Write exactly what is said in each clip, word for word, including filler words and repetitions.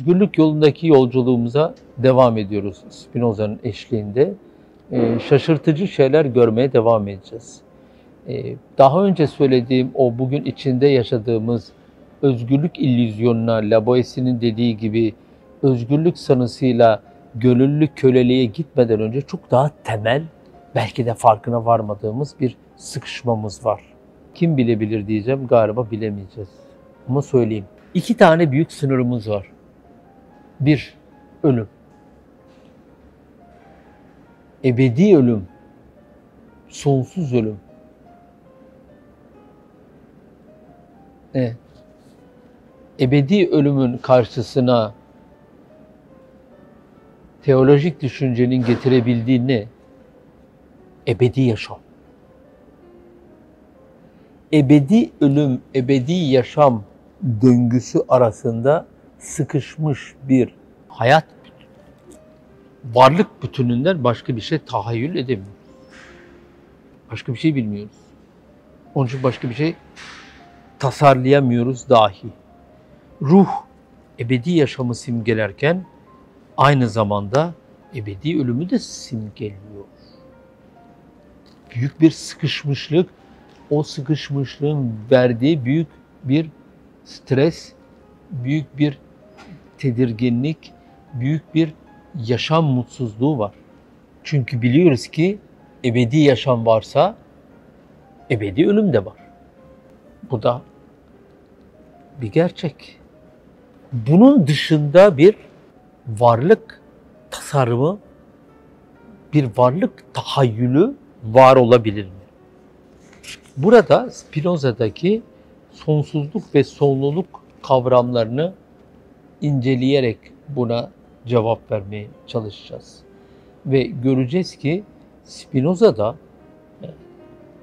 özgürlük yolundaki yolculuğumuza devam ediyoruz Spinoza'nın eşliğinde. E, şaşırtıcı şeyler görmeye devam edeceğiz. E, daha önce söylediğim o bugün içinde yaşadığımız özgürlük illüzyonuna, La Boétie'nin dediği gibi özgürlük sanısıyla gönüllü köleliğe gitmeden önce çok daha temel, belki de farkına varmadığımız bir sıkışmamız var. Kim bilebilir diyeceğim, galiba bilemeyeceğiz. Ama söyleyeyim. İki tane büyük sınırımız var. Bir, ölüm. Ebedi ölüm. Sonsuz ölüm. Evet. Ebedi ölümün karşısına teolojik düşüncenin getirebildiği ne? Ebedi yaşam. Ebedi ölüm, ebedi yaşam döngüsü arasında sıkışmış bir hayat, varlık bütününden başka bir şey tahayyül edemiyoruz. Başka bir şey bilmiyoruz. Onun için başka bir şey tasarlayamıyoruz dahi. Ruh, ebedi yaşamı simgelerken aynı zamanda ebedi ölümü de simgeliyor. Büyük bir sıkışmışlık, o sıkışmışlığın verdiği büyük bir stres, büyük bir tedirginlik, büyük bir yaşam mutsuzluğu var. Çünkü biliyoruz ki ebedi yaşam varsa ebedi ölüm de var. Bu da bir gerçek. Bunun dışında bir varlık tasarımı, bir varlık tahayyülü var olabilir mi? Burada Spinoza'daki sonsuzluk ve sonluluk kavramlarını inceleyerek buna cevap vermeye çalışacağız. Ve göreceğiz ki Spinoza'da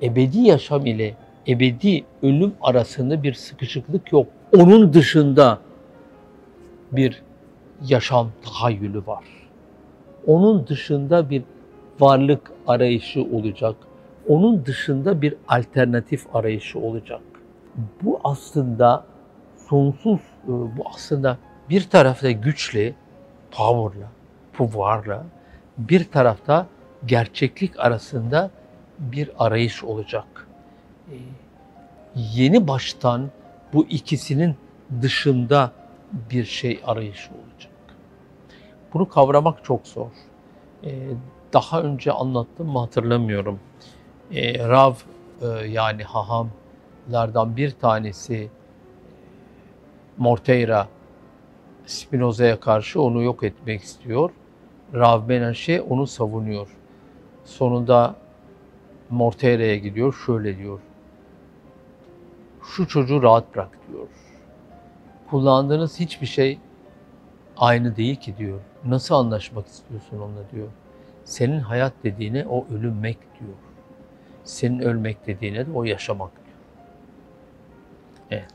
ebedi yaşam ile ebedi ölüm arasında bir sıkışıklık yok. Onun dışında bir yaşam tahayyülü var. Onun dışında bir varlık arayışı olacak. Onun dışında bir alternatif arayışı olacak. Bu aslında sonsuz, bu aslında bir tarafta güçle, power'la, puvarla, bir tarafta gerçeklik arasında bir arayış olacak. Yeni baştan bu ikisinin dışında bir şey arayışı olacak. Bunu kavramak çok zor. Daha önce anlattım mı hatırlamıyorum. Rav yani haham, lardan bir tanesi Morteira Spinoza'ya karşı onu yok etmek istiyor. Rav Menache onu savunuyor. Sonunda Morteira'ya gidiyor, şöyle diyor. Şu çocuğu rahat bırak diyor. Kullandığınız hiçbir şey aynı değil ki diyor. Nasıl anlaşmak istiyorsun onunla diyor. Senin hayat dediğine o ölümek diyor. Senin ölmek dediğine de o yaşamak diyor. Evet.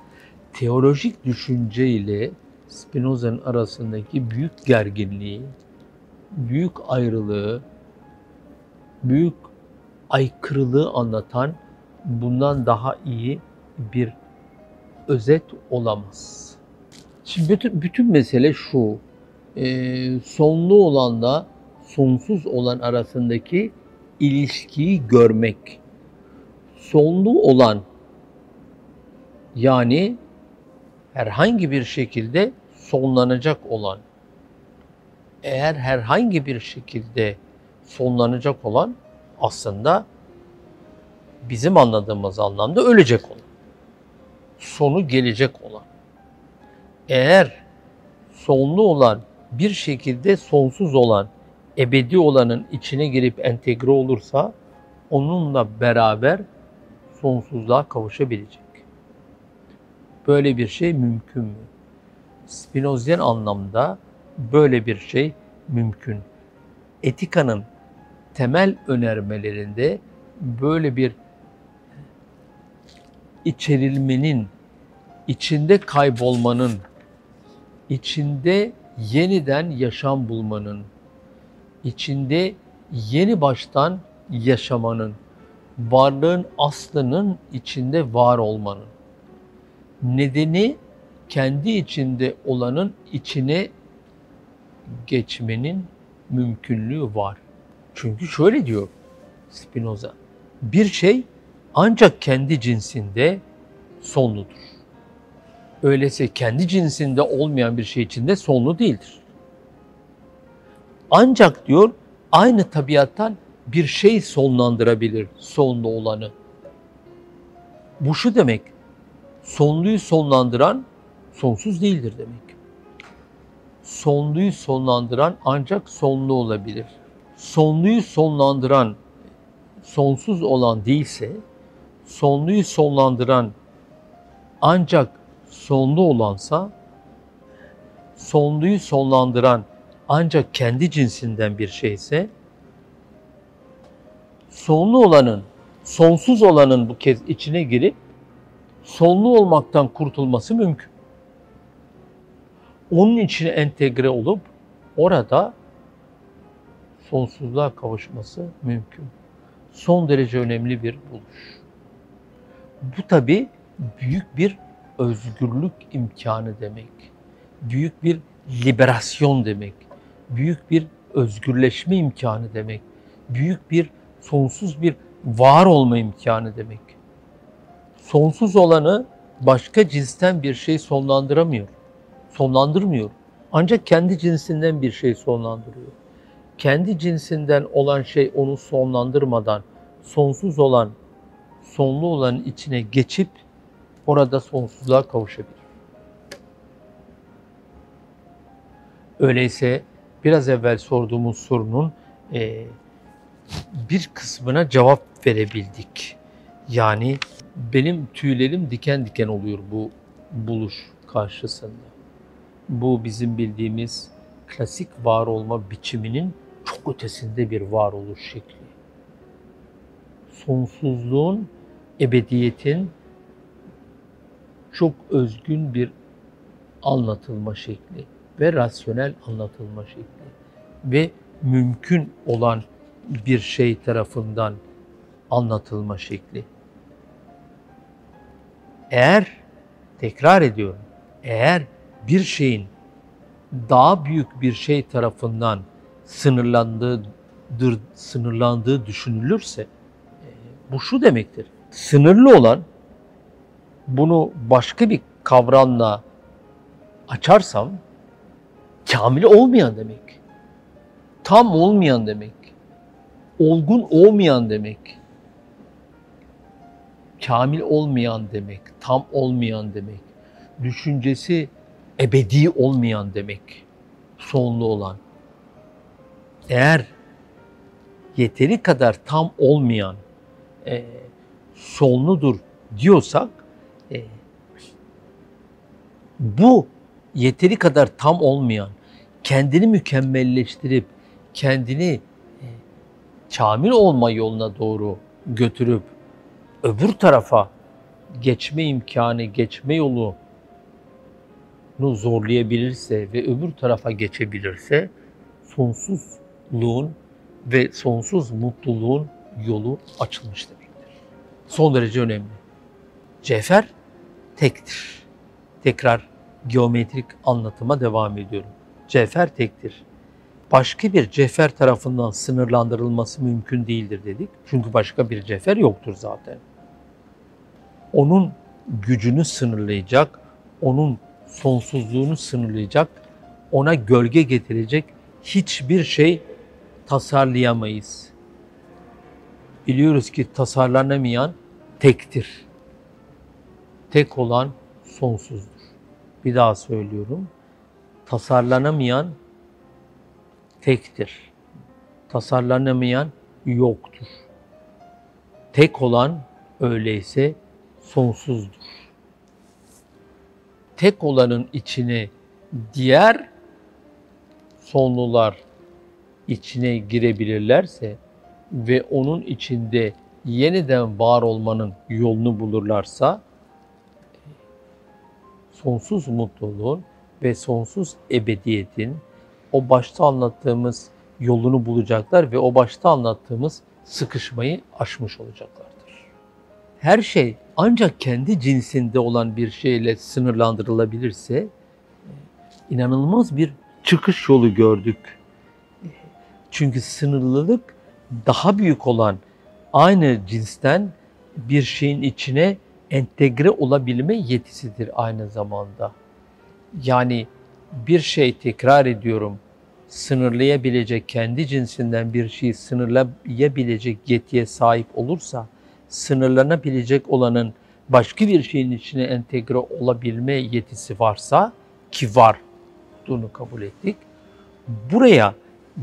Teolojik düşünce ile Spinoza'nın arasındaki büyük gerginliği, büyük ayrılığı, büyük aykırılığı anlatan bundan daha iyi bir özet olamaz. Şimdi bütün, bütün mesele şu, e, sonlu olanla sonsuz olan arasındaki ilişkiyi görmek. Sonlu olan yani herhangi bir şekilde sonlanacak olan, eğer herhangi bir şekilde sonlanacak olan aslında bizim anladığımız anlamda ölecek olan, sonu gelecek olan. Eğer sonlu olan bir şekilde sonsuz olan, ebedi olanın içine girip entegre olursa onunla beraber sonsuzluğa kavuşabilecek. Böyle bir şey mümkün mü? Spinozian anlamda böyle bir şey mümkün. Etikanın temel önermelerinde böyle bir içerilmenin, içinde kaybolmanın, içinde yeniden yaşam bulmanın, içinde yeni baştan yaşamanın, varlığın aslının içinde var olmanın, nedeni kendi içinde olanın içine geçmenin mümkünlüğü var. Çünkü şöyle diyor Spinoza, bir şey ancak kendi cinsinde sonludur. Öyleyse kendi cinsinde olmayan bir şey içinde sonlu değildir. Ancak diyor aynı tabiattan bir şey sonlandırabilir sonlu olanı. Bu şu demek, sonluyu sonlandıran sonsuz değildir demek. Sonluyu sonlandıran ancak sonlu olabilir. Sonluyu sonlandıran sonsuz olan değilse, sonluyu sonlandıran ancak sonlu olansa, sonluyu sonlandıran ancak kendi cinsinden bir şeyse, sonlu olanın, sonsuz olanın bu kez içine girip sonlu olmaktan kurtulması mümkün. Onun içine entegre olup orada sonsuzluğa kavuşması mümkün. Son derece önemli bir buluş. Bu tabii büyük bir özgürlük imkanı demek. Büyük bir liberasyon demek. Büyük bir özgürleşme imkanı demek. Büyük bir sonsuz bir var olma imkanı demek. Sonsuz olanı başka cinsten bir şey sonlandıramıyor. Sonlandırmıyor. Ancak kendi cinsinden bir şey sonlandırıyor. Kendi cinsinden olan şey onu sonlandırmadan, sonsuz olan, sonlu olanın içine geçip orada sonsuzluğa kavuşabilir. Öyleyse biraz evvel sorduğumuz sorunun e, bir kısmına cevap verebildik. Yani benim tüylerim diken diken oluyor bu buluş karşısında. Bu bizim bildiğimiz klasik var olma biçiminin çok ötesinde bir varoluş şekli. Sonsuzluğun, ebediyetin çok özgün bir anlatılma şekli ve rasyonel anlatılma şekli ve mümkün olan bir şey tarafından anlatılma şekli. Eğer, tekrar ediyorum, eğer bir şeyin daha büyük bir şey tarafından sınırlandığı, sınırlandığı düşünülürse, bu şu demektir. Sınırlı olan, bunu başka bir kavramla açarsam, kamil olmayan demek, tam olmayan demek, olgun olmayan demek, kamil olmayan demek, tam olmayan demek, düşüncesi ebedi olmayan demek, sonlu olan. Eğer yeteri kadar tam olmayan e, sonludur diyorsak, e, bu yeteri kadar tam olmayan, kendini mükemmelleştirip, kendini e, kamil olma yoluna doğru götürüp, öbür tarafa geçme imkanı, geçme yolu, zorlayabilirse ve öbür tarafa geçebilirse sonsuzluğun ve sonsuz mutluluğun yolu açılmış demektir. Son derece önemli. Cevher tektir. Tekrar geometrik anlatıma devam ediyorum. Cevher tektir. Başka bir cevher tarafından sınırlandırılması mümkün değildir dedik. Çünkü başka bir cevher yoktur zaten. Onun gücünü sınırlayacak, onun sonsuzluğunu sınırlayacak, ona gölge getirecek hiçbir şey tasarlayamayız. Biliyoruz ki tasarlanamayan tektir. Tek olan sonsuzdur. Bir daha söylüyorum. Tasarlanamayan tektir. Tasarlanamayan yoktur. Tek olan öyleyse sonsuzdur. Tek olanın içine diğer sonlular içine girebilirlerse ve onun içinde yeniden var olmanın yolunu bulurlarsa sonsuz mutluluğun ve sonsuz ebediyetin o başta anlattığımız yolunu bulacaklar ve o başta anlattığımız sıkışmayı aşmış olacaklardır. her şey ancak kendi cinsinde olan bir şeyle sınırlandırılabilirse inanılmaz bir çıkış yolu gördük. Çünkü sınırlılık daha büyük olan aynı cinsten bir şeyin içine entegre olabilme yetisidir aynı zamanda. Yani bir şey, tekrar ediyorum, sınırlayabilecek, kendi cinsinden bir şeyi sınırlayabilecek yetiye sahip olursa, sınırlanabilecek olanın başka bir şeyin içine entegre olabilme yetisi varsa, ki var, bunu kabul ettik. Buraya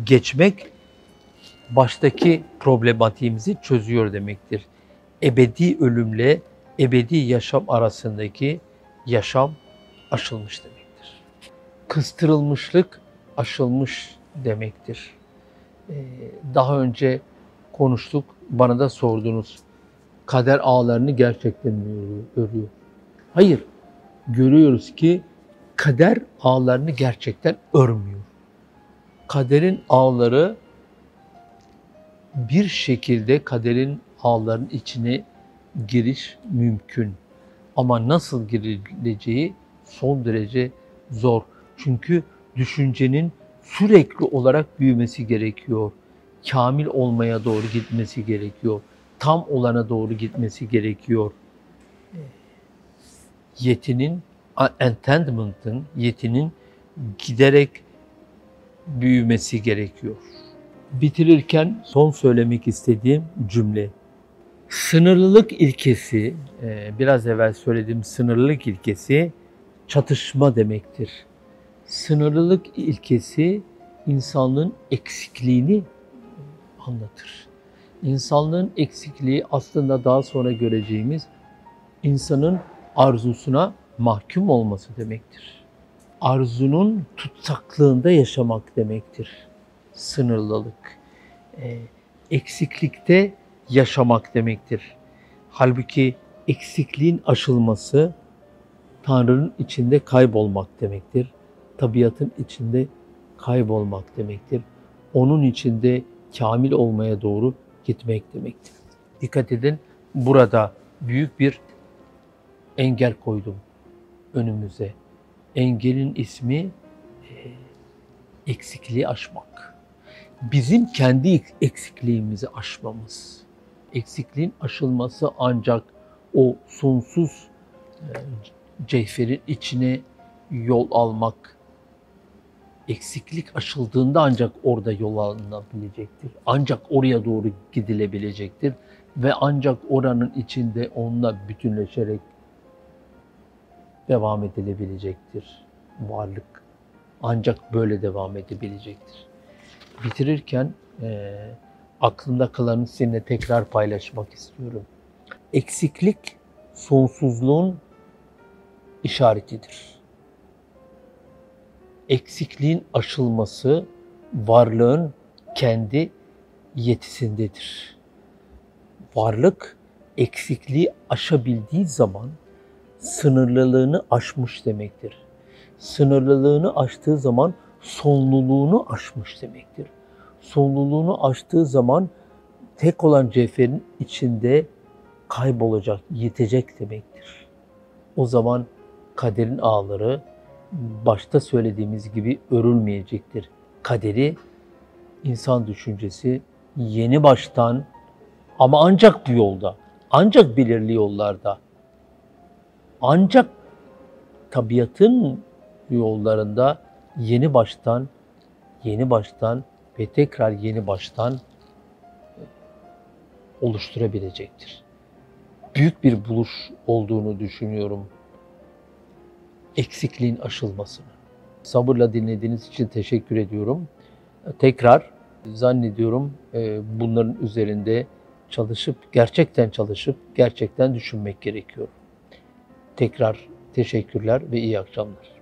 geçmek baştaki problematiğimizi çözüyor demektir. Ebedi ölümle ebedi yaşam arasındaki yaşam aşılmış demektir. Kıstırılmışlık aşılmış demektir. Ee, daha önce konuştuk, bana da sordunuz. Kader ağlarını gerçekten mi örüyor? Hayır, görüyoruz ki kader ağlarını gerçekten örmüyor. Kaderin ağları bir şekilde kaderin ağların içine giriş mümkün. Ama nasıl girileceği son derece zor. Çünkü düşüncenin sürekli olarak büyümesi gerekiyor. Kamil olmaya doğru gitmesi gerekiyor. Tam olana doğru gitmesi gerekiyor. Yetinin, entendment'ın, yetinin giderek büyümesi gerekiyor. Bitirirken son söylemek istediğim cümle. Sınırlılık ilkesi, biraz evvel söylediğim sınırlılık ilkesi çatışma demektir. Sınırlılık ilkesi insanlığın eksikliğini anlatır. İnsanlığın eksikliği aslında daha sonra göreceğimiz insanın arzusuna mahkum olması demektir. Arzunun tutsaklığında yaşamak demektir sınırlılık. Eksiklikte yaşamak demektir. Halbuki eksikliğin aşılması Tanrı'nın içinde kaybolmak demektir. Tabiatın içinde kaybolmak demektir. Onun içinde kamil olmaya doğru gitmek demektir. Dikkat edin, burada büyük bir engel koydum önümüze. Engelin ismi e, eksikliği aşmak. Bizim kendi eksikliğimizi aşmamız. Eksikliğin aşılması ancak o sonsuz e, cevherin içine yol almak. Eksiklik aşıldığında ancak orada yol alınabilecektir. Ancak oraya doğru gidilebilecektir. Ve ancak oranın içinde onunla bütünleşerek devam edilebilecektir varlık. Ancak böyle devam edebilecektir. Bitirirken e, aklında kalanı seninle tekrar paylaşmak istiyorum. Eksiklik sonsuzluğun işaretidir. Eksikliğin aşılması varlığın kendi yetisindedir. Varlık eksikliği aşabildiği zaman sınırlılığını aşmış demektir. Sınırlılığını aştığı zaman sonluluğunu aşmış demektir. Sonluluğunu aştığı zaman tek olan cevherin içinde kaybolacak, yitecek demektir. O zaman kaderin ağları başta söylediğimiz gibi örülmeyecektir. Kaderi insan düşüncesi yeni baştan, ama ancak bu yolda, ancak belirli yollarda, ancak tabiatın yollarında yeni baştan, yeni baştan ve tekrar yeni baştan oluşturabilecektir. Büyük bir buluş olduğunu düşünüyorum. Eksikliğin aşılmasını. Sabırla dinlediğiniz için teşekkür ediyorum. Tekrar zannediyorum bunların üzerinde çalışıp, gerçekten çalışıp, gerçekten düşünmek gerekiyor. Tekrar teşekkürler ve iyi akşamlar.